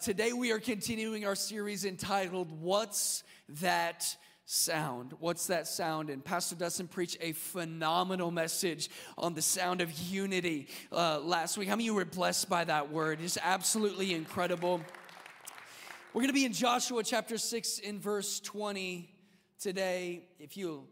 Today we are continuing our series entitled, What's That Sound? What's that sound? And Pastor Dustin preached a phenomenal message on the sound of unity last week. How many of you were blessed by that word? It's absolutely incredible. We're going to be in Joshua chapter 6 in verse 20 today. If you'll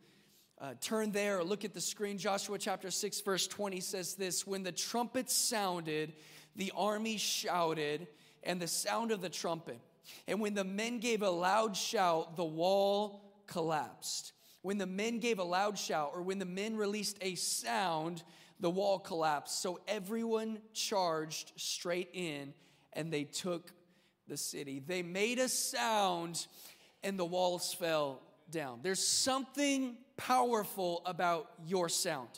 turn there or look at the screen, Joshua chapter 6 verse 20 says this, "When the trumpets sounded, the army shouted, and the sound of the trumpet. And when the men gave a loud shout, the wall collapsed." When the men gave a loud shout, or when the men released a sound, the wall collapsed. So everyone charged straight in, and they took the city. They made a sound, and the walls fell down. There's something powerful about your sound.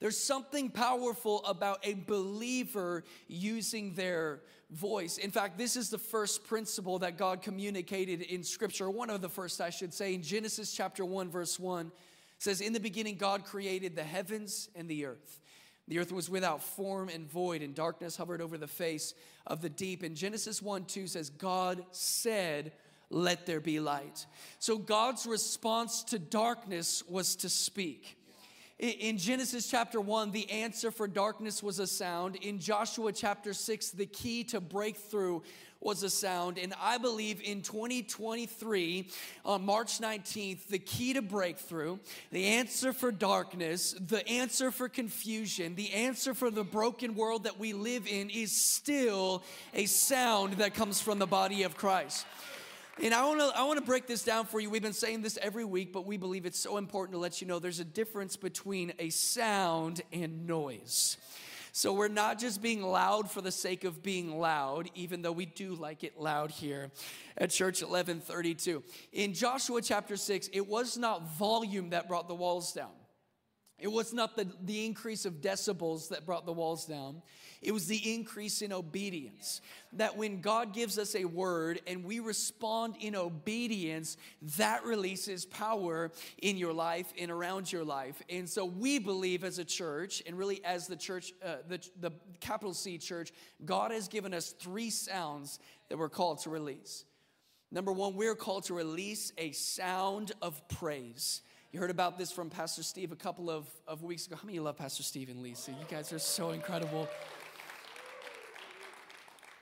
There's something powerful about a believer using their voice. In fact, this is the first principle that God communicated in Scripture. One of the first, I should say, in Genesis chapter 1, verse 1, it says, "In the beginning, God created the heavens and the earth. The earth was without form and void, and darkness hovered over the face of the deep." And Genesis 1:2 says, "God said, let there be light." So God's response to darkness was to speak. In Genesis chapter 1, the answer for darkness was a sound. In Joshua chapter 6, the key to breakthrough was a sound. And I believe in 2023, on March 19th, the key to breakthrough, the answer for darkness, the answer for confusion, the answer for the broken world that we live in is still a sound that comes from the body of Christ. And I want to break this down for you. We've been saying this every week, but we believe it's so important to let you know there's a difference between a sound and noise. So we're not just being loud for the sake of being loud, even though we do like it loud here at Church 1132. In Joshua chapter 6, it was not volume that brought the walls down. It was not the increase of decibels that brought the walls down. It was the increase in obedience. That when God gives us a word and we respond in obedience, that releases power in your life and around your life. And so we believe as a church, and really as the church, the capital C church, God has given us three sounds that we're called to release. Number one, we're called to release a sound of praise. You heard about this from Pastor Steve a couple of weeks ago. How many of you love Pastor Steve and Lisa? You guys are so incredible.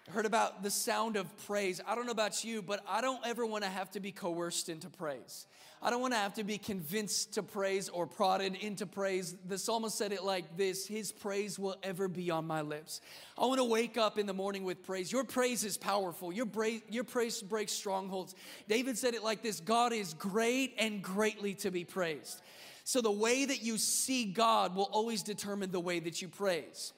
I heard about the sound of praise. I don't know about you, but I don't ever want to have to be coerced into praise. I don't want to have to be convinced to praise or prodded into praise. The psalmist said it like this, "His praise will ever be on my lips." I want to wake up in the morning with praise. Your praise is powerful. Your praise breaks strongholds. David said it like this, "God is great and greatly to be praised." So the way that you see God will always determine the way that you praise.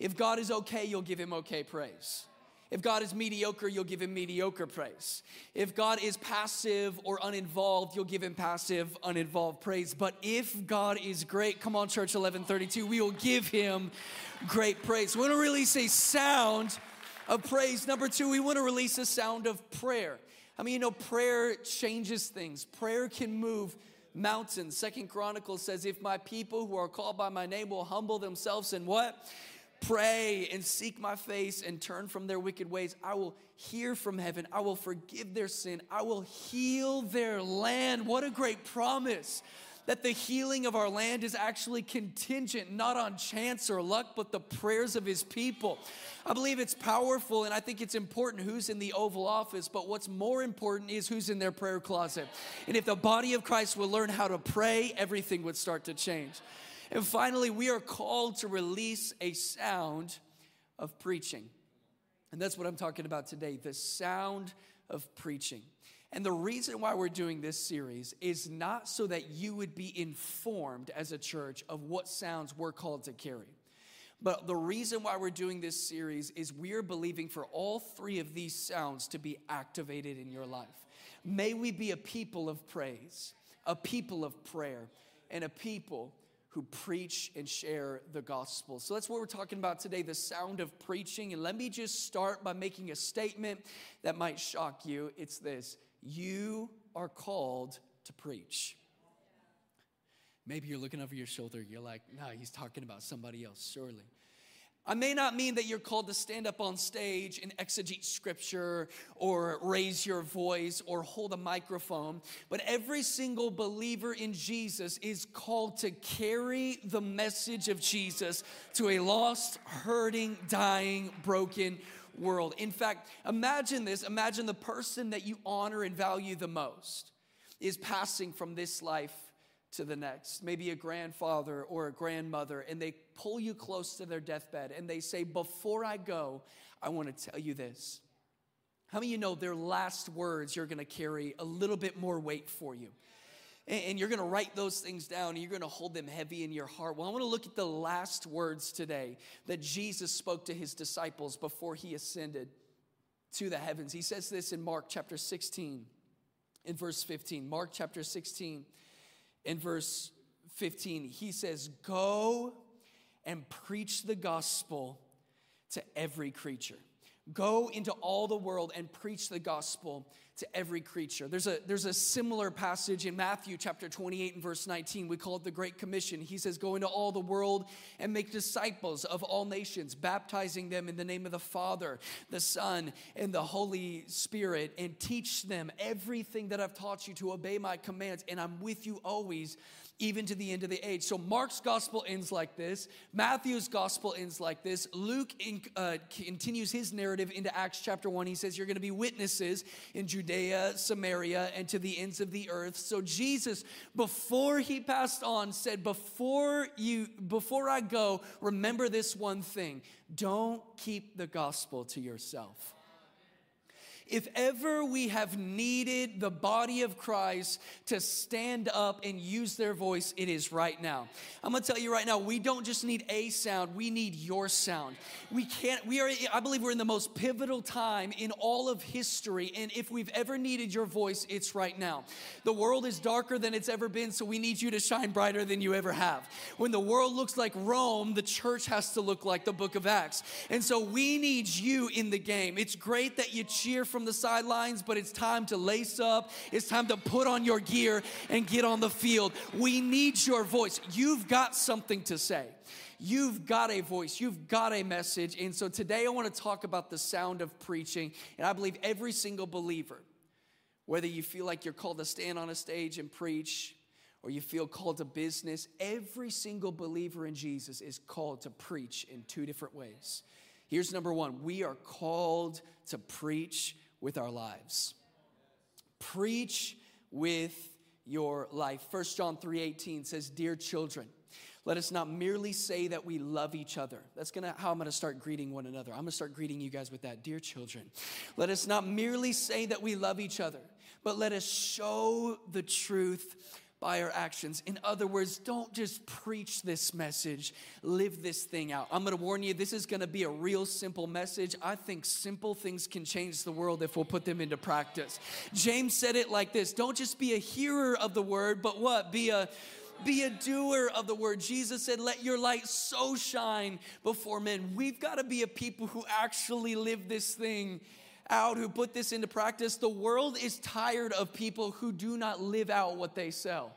If God is okay, you'll give him okay praise. If God is mediocre, you'll give him mediocre praise. If God is passive or uninvolved, you'll give him passive, uninvolved praise. But if God is great, come on, Church 1132, we will give him great praise. We want to release a sound of praise. Number two, we want to release a sound of prayer. I mean, you know, prayer changes things. Prayer can move mountains. Second Chronicles says, "If my people who are called by my name will humble themselves and" what? "Pray and seek my face and turn from their wicked ways, I will hear from heaven. I will forgive their sin. I will heal their land." What a great promise that the healing of our land is actually contingent, not on chance or luck, but the prayers of his people. I believe it's powerful, and I think it's important who's in the Oval Office, but what's more important is who's in their prayer closet. And if the body of Christ will learn how to pray, everything would start to change. And finally, we are called to release a sound of preaching. And that's what I'm talking about today, the sound of preaching. And the reason why we're doing this series is not so that you would be informed as a church of what sounds we're called to carry. But the reason why we're doing this series is we're believing for all three of these sounds to be activated in your life. May we be a people of praise, a people of prayer, and a people who preach and share the gospel. So that's what we're talking about today, the sound of preaching. And let me just start by making a statement that might shock you. It's this: you are called to preach. Maybe you're looking over your shoulder. You're like, no, he's talking about somebody else, surely. I may not mean that you're called to stand up on stage and exegete scripture or raise your voice or hold a microphone, but every single believer in Jesus is called to carry the message of Jesus to a lost, hurting, dying, broken world. In fact, imagine this. Imagine the person that you honor and value the most is passing from this life to the next, maybe a grandfather or a grandmother, and they pull you close to their deathbed and they say, before I go, I want to tell you this. How many of you know their last words you're going to carry a little bit more weight for you? And you're going to write those things down and you're going to hold them heavy in your heart. Well, I want to look at the last words today that Jesus spoke to his disciples before he ascended to the heavens. He says this in Mark chapter 16 in verse 15. Mark chapter 16. In verse 15, he says, go and preach the gospel to every creature. Go into all the world and preach the gospel to every creature. There's a similar passage in Matthew chapter 28 and verse 19. We call it the Great Commission. He says, go into all the world and make disciples of all nations, baptizing them in the name of the Father, the Son, and the Holy Spirit, and teach them everything that I've taught you to obey my commands, and I'm with you always, even to the end of the age. So Mark's gospel ends like this. Matthew's gospel ends like this. Luke continues his narrative into Acts chapter 1. He says, you're going to be witnesses in Judea, Samaria, and to the ends of the earth. So Jesus, before he passed on, said, before I go, remember this one thing. Don't keep the gospel to yourself. If ever we have needed the body of Christ to stand up and use their voice, it is right now. I'm going to tell you right now, we don't just need a sound, we need your sound. I believe we're in the most pivotal time in all of history, and if we've ever needed your voice, it's right now. The world is darker than it's ever been, so we need you to shine brighter than you ever have. When the world looks like Rome, the church has to look like the book of Acts. And so we need you in the game. It's great that you cheer from the sidelines, but it's time to lace up. It's time to put on your gear and get on the field. We need your voice. You've got something to say. You've got a voice. You've got a message. And so today I want to talk about the sound of preaching. And I believe every single believer, whether you feel like you're called to stand on a stage and preach, or you feel called to business, every single believer in Jesus is called to preach in two different ways. Here's number one. We are called to preach with our lives. Preach with your life. First John 3:18 says, dear children, let us not merely say that we love each other. That's how I'm going to start greeting one another. I'm going to start greeting you guys with that. Dear children, let us not merely say that we love each other, but let us show the truth by our actions. In other words, don't just preach this message, live this thing out. I'm going to warn you, this is going to be a real simple message. I think simple things can change the world if we'll put them into practice. James said it like this, don't just be a hearer of the word, but what? Be a doer of the word. Jesus said, let your light so shine before men. We've got to be a people who actually live this thing out, who put this into practice. The world is tired of people who do not live out what they sell.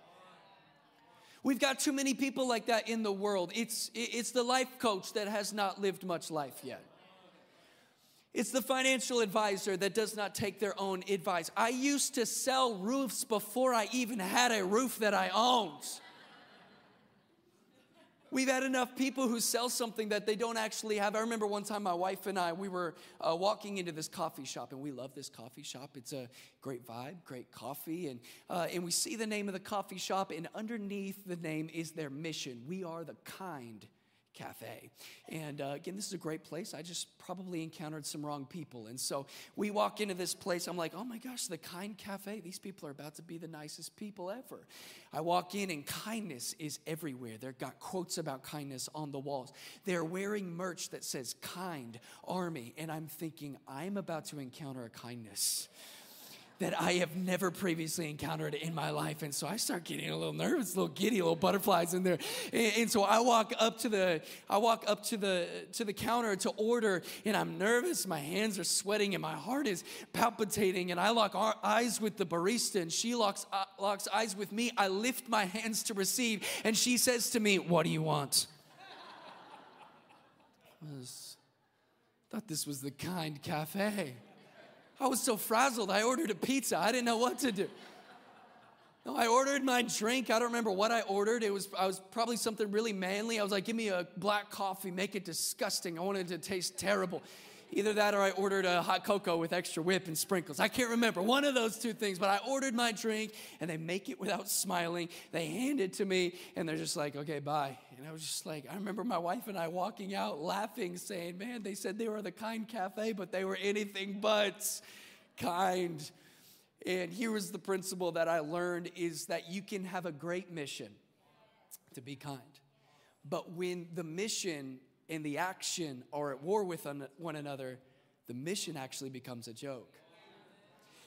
We've got too many people like that in the world. It's the life coach that has not lived much life yet. It's the financial advisor that does not take their own advice. I used to sell roofs before I even had a roof that I owned. We've had enough people who sell something that they don't actually have. I remember one time my wife and I, we were walking into this coffee shop, and we love this coffee shop. It's a great vibe, great coffee, and we see the name of the coffee shop, and underneath the name is their mission. We are the kind cafe. And again, this is a great place. I just probably encountered some wrong people. And so we walk into this place. I'm like, oh my gosh, the kind cafe. These people are about to be the nicest people ever. I walk in and kindness is everywhere. They've got quotes about kindness on the walls. They're wearing merch that says kind army. And I'm thinking, I'm about to encounter a kindness that I have never previously encountered in my life. And so I start getting a little nervous, a little giddy, little butterflies in there. And so I walk up to the I walk up to the counter to order, and I'm nervous. My hands are sweating, and my heart is palpitating. And I lock eyes with the barista, and she locks eyes with me. I lift my hands to receive, and she says to me, "What do you want?" I thought this was the Kind Cafe. I was so frazzled, I ordered a pizza. I didn't know what to do. No, I ordered my drink. I don't remember what I ordered. I was probably something really manly. I was like, give me a black coffee, make it disgusting. I wanted it to taste terrible. Either that or I ordered a hot cocoa with extra whip and sprinkles. I can't remember. One of those two things. But I ordered my drink, and they make it without smiling. They hand it to me, and they're just like, okay, bye. And I was just like, I remember my wife and I walking out laughing, saying, man, they said they were the Kind Cafe, but they were anything but kind. And here was the principle that I learned is that you can have a great mission to be kind. But when the mission and the action are at war with one another, the mission actually becomes a joke.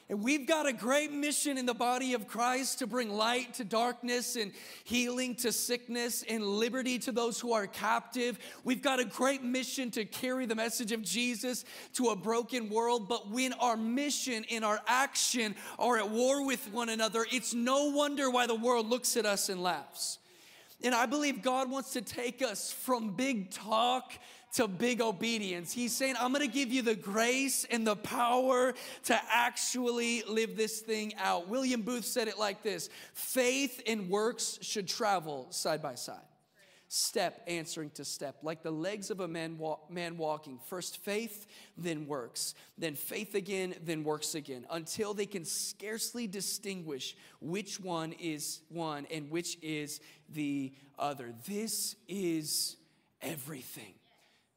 And we've got a great mission in the body of Christ to bring light to darkness and healing to sickness and liberty to those who are captive. We've got a great mission to carry the message of Jesus to a broken world. But when our mission and our action are at war with one another, it's no wonder why the world looks at us and laughs. And I believe God wants to take us from big talk to big obedience. He's saying, I'm going to give you the grace and the power to actually live this thing out. William Booth said it like this: faith and works should travel side by side, step answering to step, like the legs of a man walking. First faith, then works, then faith again, then works again, until they can scarcely distinguish which one is one and which is the other. This is everything.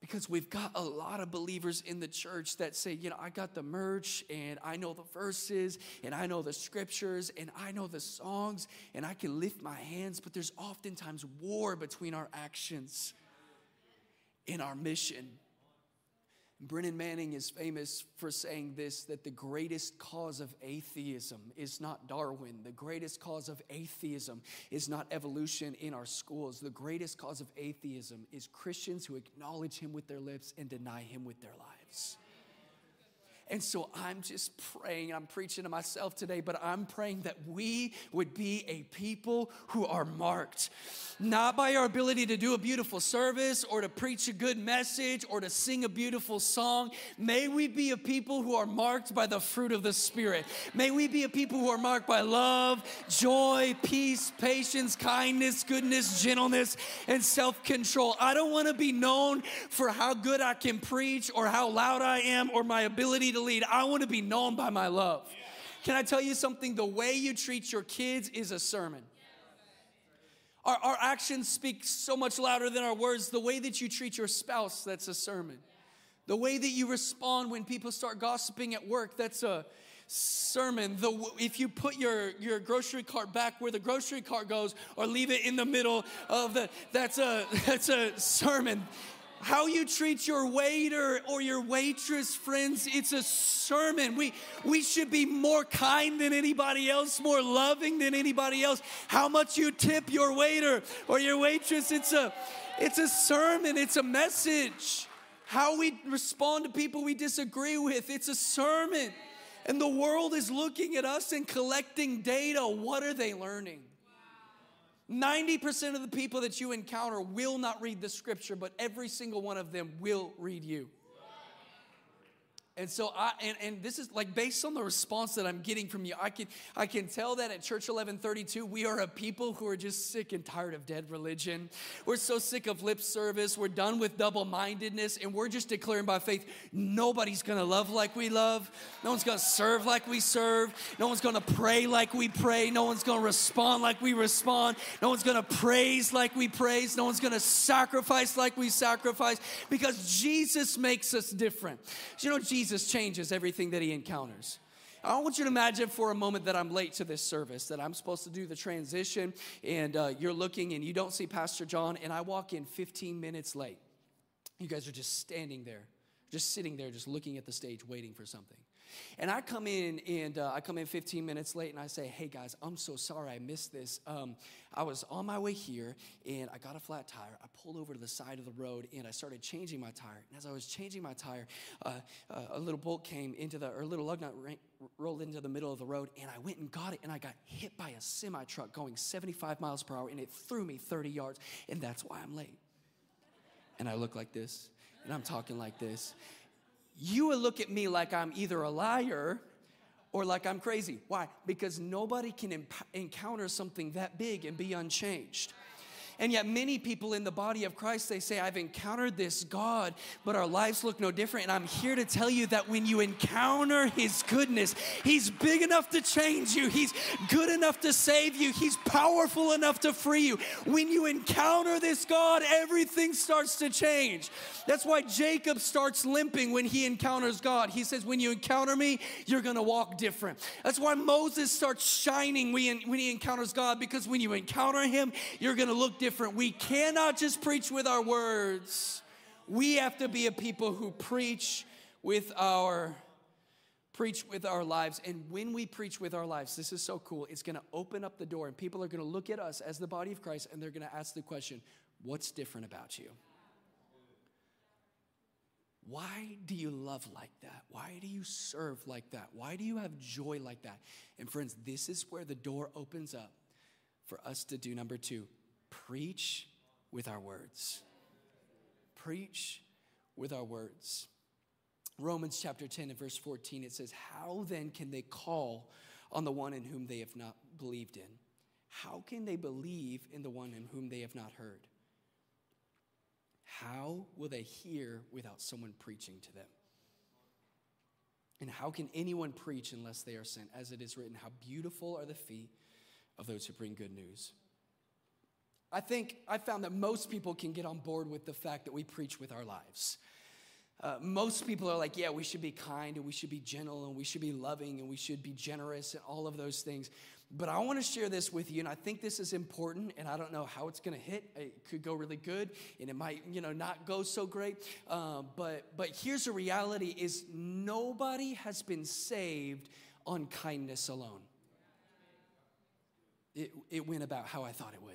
Because we've got a lot of believers in the church that say, you know, I got the merch, and I know the verses, and I know the scriptures, and I know the songs, and I can lift my hands. But there's oftentimes war between our actions and our mission. Brennan Manning is famous for saying this, that the greatest cause of atheism is not Darwin. The greatest cause of atheism is not evolution in our schools. The greatest cause of atheism is Christians who acknowledge him with their lips and deny him with their lives. And so I'm just praying, I'm preaching to myself today, but I'm praying that we would be a people who are marked, not by our ability to do a beautiful service or to preach a good message or to sing a beautiful song. May we be a people who are marked by the fruit of the Spirit. May we be a people who are marked by love, joy, peace, patience, kindness, goodness, gentleness, and self-control. I don't want to be known for how good I can preach or how loud I am or my ability to lead. I want to be known by my love. Can I tell you something? The way you treat your kids is a sermon. Our actions speak so much louder than our words. The way that you treat your spouse, that's a sermon. The way that you respond when people start gossiping at work, that's a sermon. If you put your grocery cart back where the grocery cart goes or leave it in the middle of that's a sermon. How you treat your waiter or your waitress friends, it's a sermon. We should be more kind than anybody else, more loving than anybody else. How much you tip your waiter or your waitress, it's a sermon, it's a message. How we respond to people we disagree with, it's a sermon. And the world is looking at us and collecting data. What are they learning? 90% of the people that you encounter will not read the scripture, but every single one of them will read you. And so and this is like based on the response that I'm getting from you, I can tell that at Church 1132, we are a people who are just sick and tired of dead religion. We're so sick of lip service. We're done with double-mindedness, and we're just declaring by faith, nobody's going to love like we love. No one's going to serve like we serve. No one's going to pray like we pray. No one's going to respond like we respond. No one's going to praise like we praise. No one's going to sacrifice like we sacrifice, because Jesus makes us different. You know, Jesus changes everything that he encounters. I want you to imagine for a moment that I'm late to this service, that I'm supposed to do the transition, and you're looking and you don't see Pastor John, and I walk in 15 minutes late. You guys are just standing there, just sitting there, just looking at the stage, waiting for something. And I come in, and I come in 15 minutes late, and I say, hey, guys, I'm so sorry I missed this. I was on my way here, and I got a flat tire. I pulled over to the side of the road, and I started changing my tire. And as I was changing my tire, a little bolt came into or a little lug nut rolled into the middle of the road, and I went and got it, and I got hit by a semi-truck going 75 miles per hour, and it threw me 30 yards, and that's why I'm late. And I look like this. and I'm talking like this, you would look at me like I'm either a liar or like I'm crazy. Why? Because nobody can encounter something that big and be unchanged. And yet many people in the body of Christ, they say, I've encountered this God, but our lives look no different. And I'm here to tell you that when you encounter his goodness, he's big enough to change you. He's good enough to save you. He's powerful enough to free you. When you encounter this God, everything starts to change. That's why Jacob starts limping when he encounters God. He says, when you encounter me, you're going to walk different. That's why Moses starts shining when he encounters God, because when you encounter him, you're going to look different. We cannot just preach with our words. We have to be a people who preach with our lives. And when we preach with our lives, this is so cool, it's going to open up the door, and people are going to look at us as the body of Christ, and they're going to ask the question, what's different about you? Why do you love like that? Why do you serve like that? Why do you have joy like that? And friends, this is where the door opens up for us to do number two. Preach with our words. Preach with our words. Romans chapter 10 and verse 14, it says, how then can they call on the one in whom they have not believed in? How can they believe in the one in whom they have not heard? How will they hear without someone preaching to them? And how can anyone preach unless they are sent? As it is written, how beautiful are the feet of those who bring good news. I think I found that most people can get on board with the fact that we preach with our lives. Most people are like, yeah, we should be kind, and we should be gentle, and we should be loving, and we should be generous, and all of those things. But I want to share this with you, and I think this is important, and I don't know how it's going to hit. It could go really good, and it might, not go so great. But here's the reality is nobody has been saved on kindness alone. It went about how I thought it would.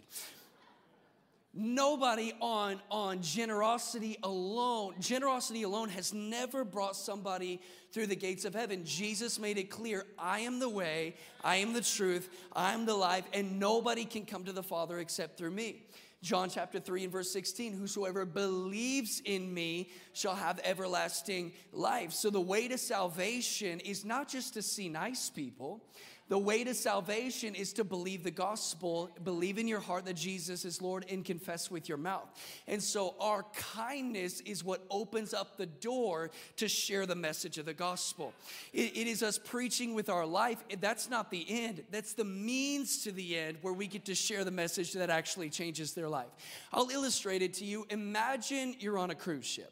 Nobody on generosity alone. Generosity alone has never brought somebody through the gates of heaven. Jesus made it clear, I am the way, I am the truth, I am the life, and nobody can come to the Father except through me. John chapter 3 and verse 16, whosoever believes in me shall have everlasting life. So the way to salvation is not just to see nice people. The way to salvation is to believe the gospel, believe in your heart that Jesus is Lord, and confess with your mouth. And so our kindness is what opens up the door to share the message of the gospel. It is us preaching with our life. That's not the end. That's the means to the end, where we get to share the message that actually changes their life. I'll illustrate it to you. Imagine you're on a cruise ship.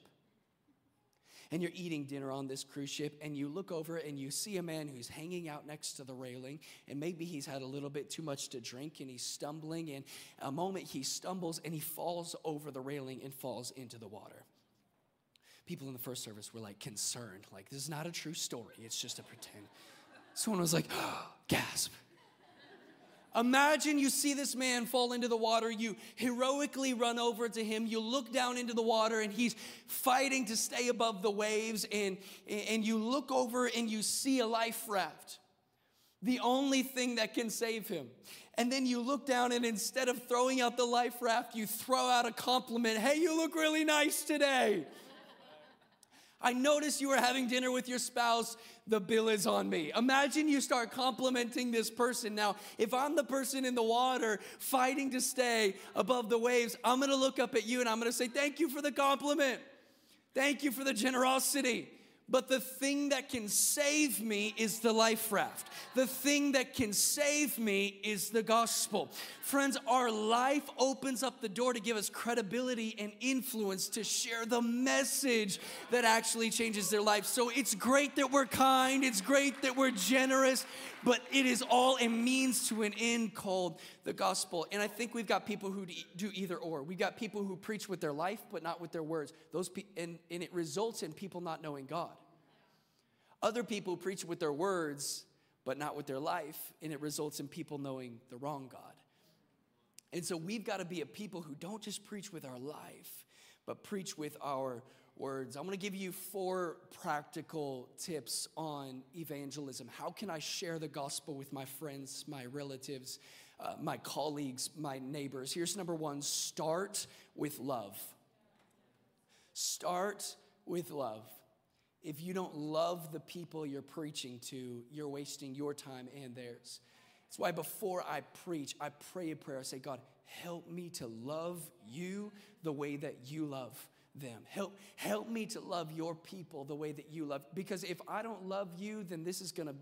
And you're eating dinner on this cruise ship, and you look over and you see a man who's hanging out next to the railing, and maybe he's had a little bit too much to drink, and he's stumbling, and a moment he stumbles, and he falls over the railing and falls into the water. People in the first service were like concerned, like this is not a true story, it's just a pretend. Someone was like, oh, gasp. Imagine you see this man fall into the water, you heroically run over to him, you look down into the water, and he's fighting to stay above the waves, and you look over and you see a life raft, the only thing that can save him. And then you look down, and instead of throwing out the life raft, you throw out a compliment. Hey, you look really nice today. I noticed you were having dinner with your spouse. The bill is on me. Imagine you start complimenting this person. Now, if I'm the person in the water fighting to stay above the waves, I'm going to look up at you and I'm going to say, thank you for the compliment. Thank you for the generosity. But the thing that can save me is the life raft. The thing that can save me is the gospel. Friends, our life opens up the door to give us credibility and influence to share the message that actually changes their life. So it's great that we're kind. It's great that we're generous. But it is all a means to an end called the gospel. And I think we've got people who do either or. We've got people who preach with their life but not with their words. And it results in people not knowing God. Other people preach with their words but not with their life, and it results in people knowing the wrong God. And so we've got to be a people who don't just preach with our life but preach with our words. I'm going to give you 4 practical tips on evangelism. How can I share the gospel with my friends, my relatives, my colleagues, my neighbors? Here's number 1, start with love. Start with love. If you don't love the people you're preaching to, you're wasting your time and theirs. That's why before I preach, I pray a prayer. I say, God, help me to love you the way that you love them. Help me to love your people the way that you love. Because if I don't love you, then this is going to,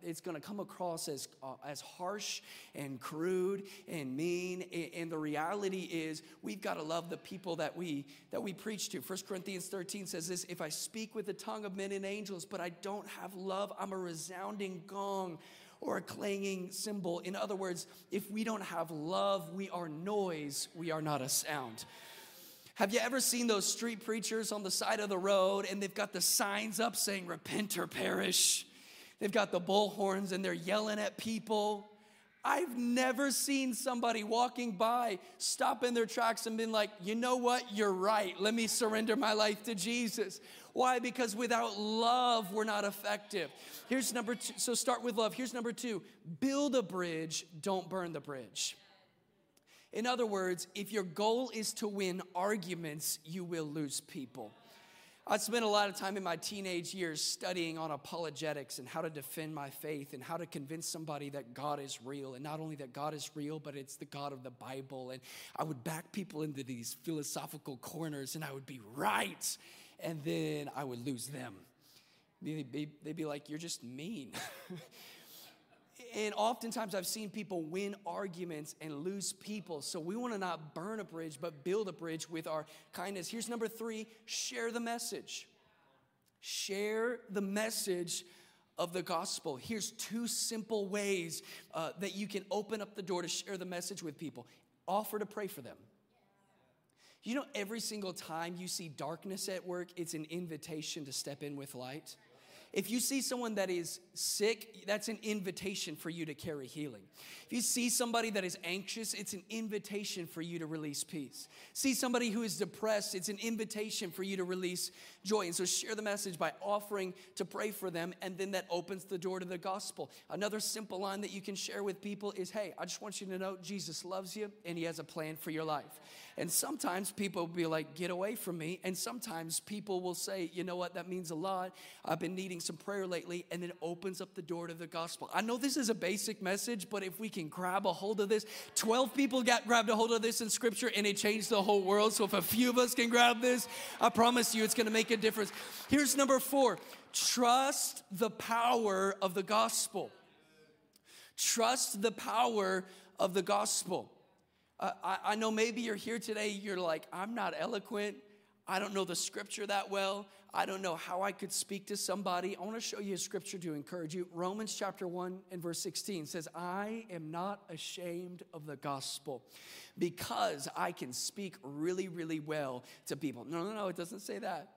it's going to come across as harsh and crude and mean. And the reality is we've got to love the people that we preach to. First Corinthians 13 says this, if I speak with the tongue of men and angels, but I don't have love, I'm a resounding gong or a clanging cymbal. In other words, if we don't have love, we are noise, we are not a sound. Have you ever seen those street preachers on the side of the road and they've got the signs up saying repent or perish? They've got the bullhorns and they're yelling at people. I've never seen somebody walking by, stop in their tracks and been like, you know what, you're right. Let me surrender my life to Jesus. Why? Because without love, we're not effective. Here's number two. So start with love. Here's number two. Build a bridge. Don't burn the bridge. In other words, if your goal is to win arguments, you will lose people. I spent a lot of time in my teenage years studying on apologetics and how to defend my faith and how to convince somebody that God is real. And not only that God is real, but it's the God of the Bible. And I would back people into these philosophical corners and I would be right. And then I would lose them. They'd be like, you're just mean. And oftentimes I've seen people win arguments and lose people. So we want to not burn a bridge, but build a bridge with our kindness. Here's number three, share the message. Share the message of the gospel. Here's two simple ways that you can open up the door to share the message with people. Offer to pray for them. You know, every single time you see darkness at work, it's an invitation to step in with light. If you see someone that is sick, that's an invitation for you to carry healing. If you see somebody that is anxious, it's an invitation for you to release peace. See somebody who is depressed, it's an invitation for you to release joy. And so share the message by offering to pray for them, and then that opens the door to the gospel. Another simple line that you can share with people is, hey, I just want you to know Jesus loves you, and he has a plan for your life. And sometimes people will be like, get away from me. And sometimes people will say, you know what, that means a lot. I've been needing some prayer lately, and it opens up the door to the gospel. I know this is a basic message, but if we can grab a hold of this, 12 people grabbed a hold of this in scripture and it changed the whole world. So if a few of us can grab this, I promise you it's going to make a difference. Here's number four, trust the power of the gospel. Trust the power of the gospel. I know maybe you're here today, you're like, I'm not eloquent. I don't know the scripture that well. I don't know how I could speak to somebody. I want to show you a scripture to encourage you. Romans chapter 1 and verse 16 says, I am not ashamed of the gospel because I can speak really, really well to people. No, it doesn't say that.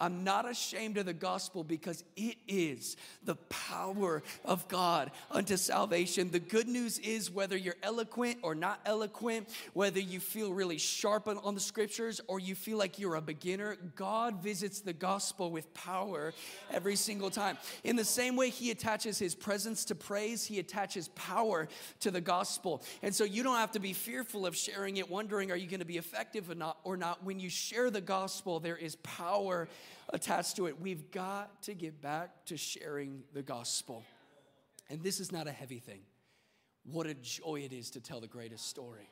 I'm not ashamed of the gospel because it is the power of God unto salvation. The good news is whether you're eloquent or not eloquent, whether you feel really sharp on the scriptures or you feel like you're a beginner, God visits the gospel with power every single time. In the same way he attaches his presence to praise, he attaches power to the gospel. And so you don't have to be fearful of sharing it, wondering are you going to be effective or not. When you share the gospel, there is power attached to it. We've got to get back to sharing the gospel. And this is not a heavy thing. What a joy it is to tell the greatest story.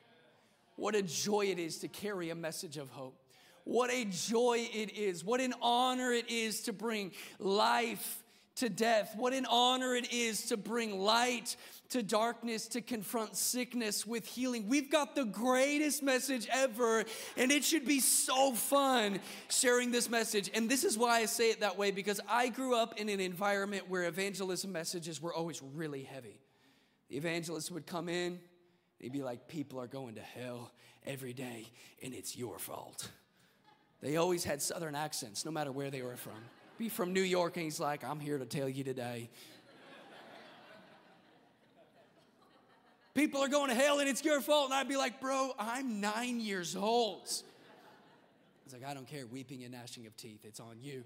What a joy it is to carry a message of hope. What a joy it is. What an honor it is to bring life to death. What an honor it is to bring light to darkness, to confront sickness with healing. We've got the greatest message ever, and it should be so fun sharing this message. And this is why I say it that way, because I grew up in an environment where evangelism messages were always really heavy. The evangelist would come in, they'd be like, people are going to hell every day, and it's your fault. They always had southern accents, no matter where they were from. Be from New York, and he's like, I'm here to tell you today, people are going to hell and it's your fault. And I'd be like, bro, I'm 9 years old. It's like, I don't care, weeping and gnashing of teeth, it's on you.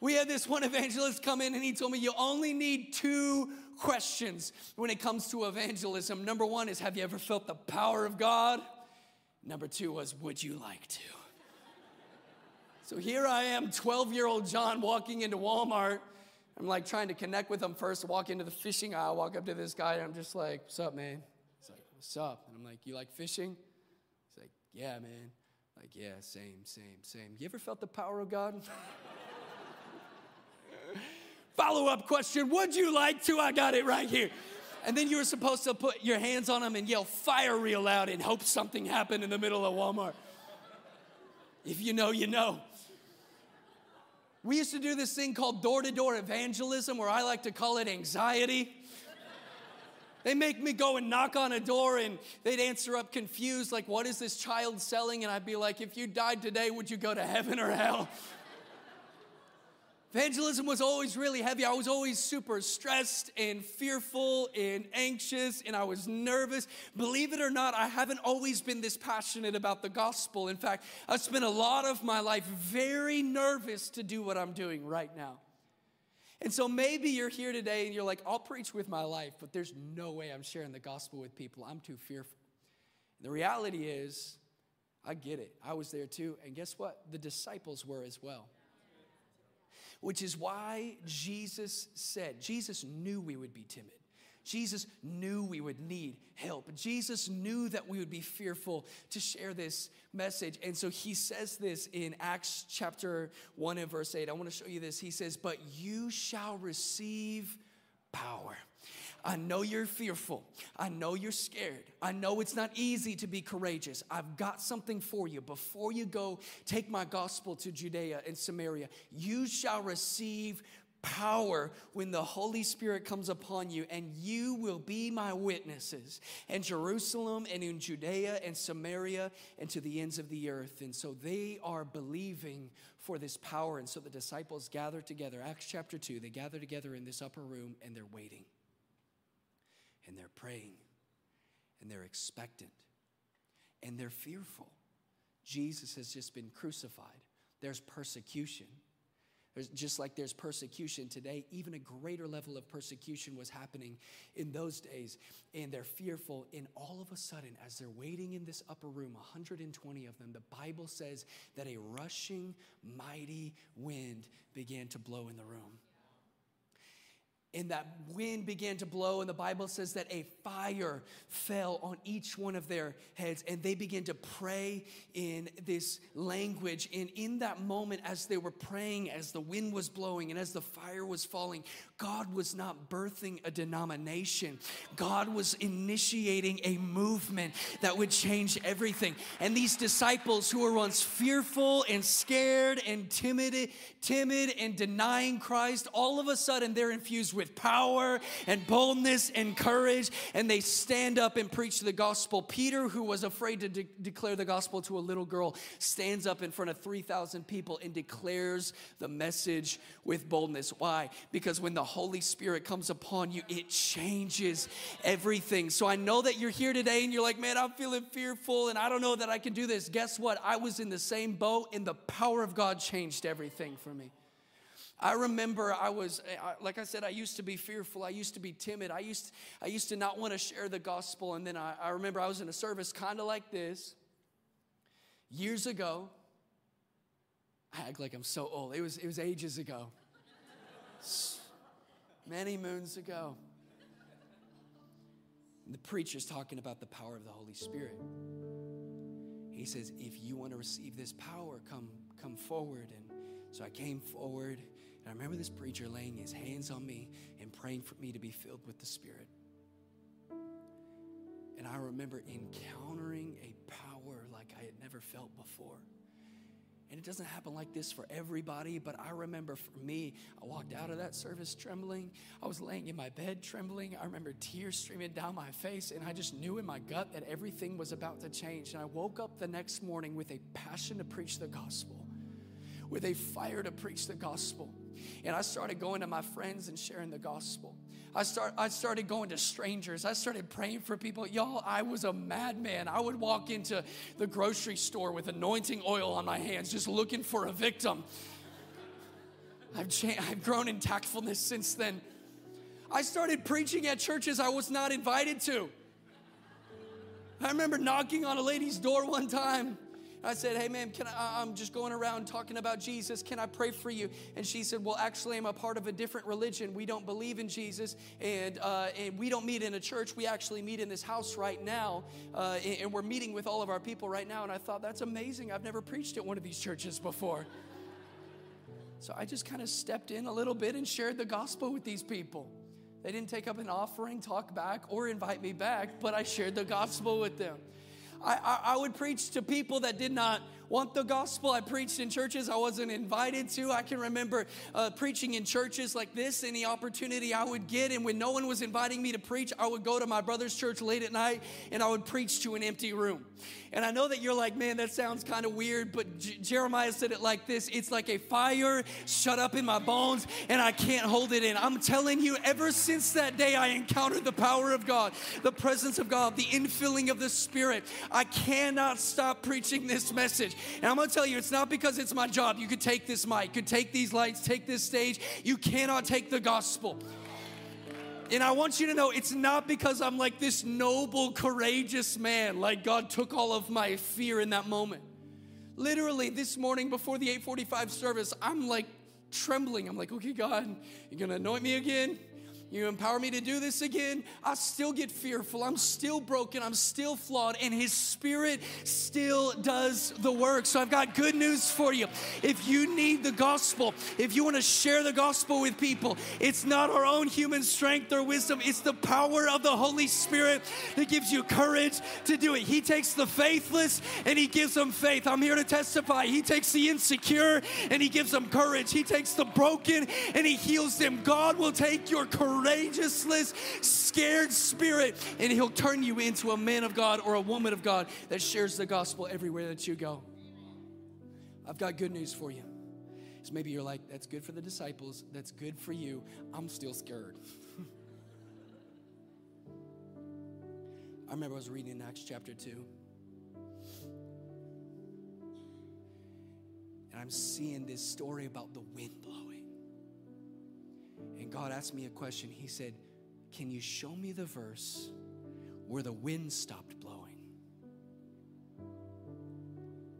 We had this one evangelist come in and he told me you only need two questions when it comes to evangelism. Number one is, have you ever felt the power of God? Number two was, would you like to? So here I am, 12-year-old John walking into Walmart. I'm like trying to connect with him first, walk into the fishing aisle, walk up to this guy, and I'm just like, what's up, man? He's like, what's up? And I'm like, you like fishing? He's like, yeah, man. I'm like, yeah, same. You ever felt the power of God? Follow-up question, would you like to? I got it right here. And then you were supposed to put your hands on him and yell fire real loud and hope something happened in the middle of Walmart. If you know, you know. We used to do this thing called door-to-door evangelism, or I like to call it anxiety. They make me go and knock on a door, and they'd answer up confused, like, what is this child selling? And I'd be like, if you died today, would you go to heaven or hell? Evangelism was always really heavy. I was always super stressed and fearful and anxious, and I was nervous. Believe it or not, I haven't always been this passionate about the gospel. In fact, I spent a lot of my life very nervous to do what I'm doing right now. And so maybe you're here today and you're like, I'll preach with my life, but there's no way I'm sharing the gospel with people. I'm too fearful. And the reality is, I get it. I was there too, and guess what? The disciples were as well. Which is why Jesus said, Jesus knew we would be timid. Jesus knew we would need help. Jesus knew that we would be fearful to share this message. And so he says this in Acts chapter 1 and verse 8. I want to show you this. He says, but you shall receive power. I know you're fearful. I know you're scared. I know it's not easy to be courageous. I've got something for you. Before you go, take my gospel to Judea and Samaria. You shall receive power when the Holy Spirit comes upon you, and you will be my witnesses in Jerusalem and in Judea and Samaria and to the ends of the earth. And so they are believing for this power. And so the disciples gather together. Acts chapter 2, they gather together in this upper room, and they're waiting. And they're praying, and they're expectant, and they're fearful. Jesus has just been crucified. There's persecution. Just like there's persecution today, even a greater level of persecution was happening in those days. And they're fearful. And all of a sudden, as they're waiting in this upper room, 120 of them, the Bible says that a rushing, mighty wind began to blow in the room. And that wind began to blow, and the Bible says that a fire fell on each one of their heads, and they began to pray in this language. And in that moment, as they were praying, as the wind was blowing, and as the fire was falling, God was not birthing a denomination. God was initiating a movement that would change everything. And these disciples who were once fearful and scared and timid and denying Christ, all of a sudden they're infused with power and boldness and courage, and they stand up and preach the gospel. Peter, who was afraid to declare the gospel to a little girl, stands up in front of 3,000 people and declares the message with boldness. Why? Because when the Holy Spirit comes upon you, it changes everything. So I know that you're here today and you're like, man, I'm feeling fearful and I don't know that I can do this. Guess what? I was in the same boat, and the power of God changed everything for me. I remember like I said, I used to be fearful. I used to be timid. I used to not want to share the gospel. And then I remember I was in a service kind of like this years ago. I act like I'm so old. It was ages ago. Many moons ago. And the preacher's talking about the power of the Holy Spirit. He says, if you want to receive this power, come forward. And so I came forward. And I remember this preacher laying his hands on me and praying for me to be filled with the Spirit. And I remember encountering a power like I had never felt before. And it doesn't happen like this for everybody, but I remember for me, I walked out of that service trembling. I was laying in my bed trembling. I remember tears streaming down my face, and I just knew in my gut that everything was about to change. And I woke up the next morning with a passion to preach the gospel, with a fire to preach the gospel. And I started going to my friends and sharing the gospel. I started going to strangers. I started praying for people. Y'all, I was a madman. I would walk into the grocery store with anointing oil on my hands, just looking for a victim. I've grown in tactfulness since then. I started preaching at churches I was not invited to. I remember knocking on a lady's door one time. I said, hey ma'am, I'm just going around talking about Jesus. Can I pray for you? And she said, well, actually, I'm a part of a different religion. We don't believe in Jesus, and we don't meet in a church. We actually meet in this house right now, and we're meeting with all of our people right now. And I thought, that's amazing. I've never preached at one of these churches before. So I just kind of stepped in a little bit and shared the gospel with these people. They didn't take up an offering, talk back, or invite me back, but I shared the gospel with them. I would preach to people that did not want the gospel. I preached in churches I wasn't invited to. I can remember preaching in churches like this, any opportunity I would get. And when no one was inviting me to preach, I would go to my brother's church late at night, and I would preach to an empty room. And I know that you're like, man, that sounds kind of weird, but Jeremiah said it like this. It's like a fire shut up in my bones, and I can't hold it in. I'm telling you, ever since that day, I encountered the power of God, the presence of God, the infilling of the Spirit. I cannot stop preaching this message. And I'm going to tell you, it's not because it's my job. You could take this mic, could take these lights, take this stage. You cannot take the gospel. And I want you to know, it's not because I'm like this noble, courageous man, like God took all of my fear in that moment. Literally, this morning before the 8:45 service, I'm like trembling. I'm like, okay, God, you're going to anoint me again? You empower me to do this again? I still get fearful. I'm still broken. I'm still flawed. And His Spirit still does the work. So I've got good news for you. If you need the gospel, if you want to share the gospel with people, it's not our own human strength or wisdom. It's the power of the Holy Spirit that gives you courage to do it. He takes the faithless and He gives them faith. I'm here to testify. He takes the insecure and He gives them courage. He takes the broken and He heals them. God will take your courage, courageousness, scared spirit, and He'll turn you into a man of God or a woman of God that shares the gospel everywhere that you go. I've got good news for you. So maybe you're like, that's good for the disciples, that's good for you. I'm still scared. I remember I was reading in Acts chapter 2. And I'm seeing this story about the wind blowing. And God asked me a question. He said, can you show me the verse where the wind stopped blowing?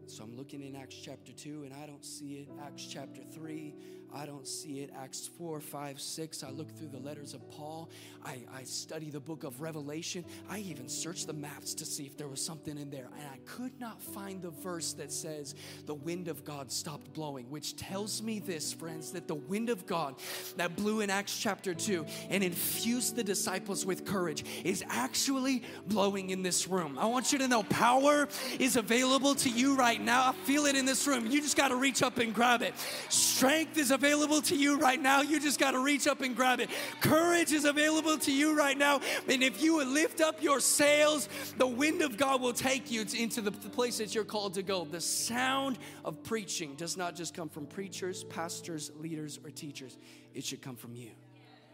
So I'm looking in Acts chapter 2, and I don't see it. Acts chapter 3, I don't see it. Acts 4, 5, 6, I look through the letters of Paul. I study the book of Revelation. I even searched the maps to see if there was something in there. And I could not find the verse that says the wind of God stopped blowing, which tells me this, friends, that the wind of God that blew in Acts chapter 2 and infused the disciples with courage is actually blowing in this room. I want you to know power is available to you right now. I feel it in this room. You just got to reach up and grab it. Strength is available to you right now. You just got to reach up and grab it. Courage is available to you right now. And if you would lift up your sails, the wind of God will take you into the place that you're called to go. The sound of preaching does not just come from preachers, pastors, leaders, or teachers. It should come from you.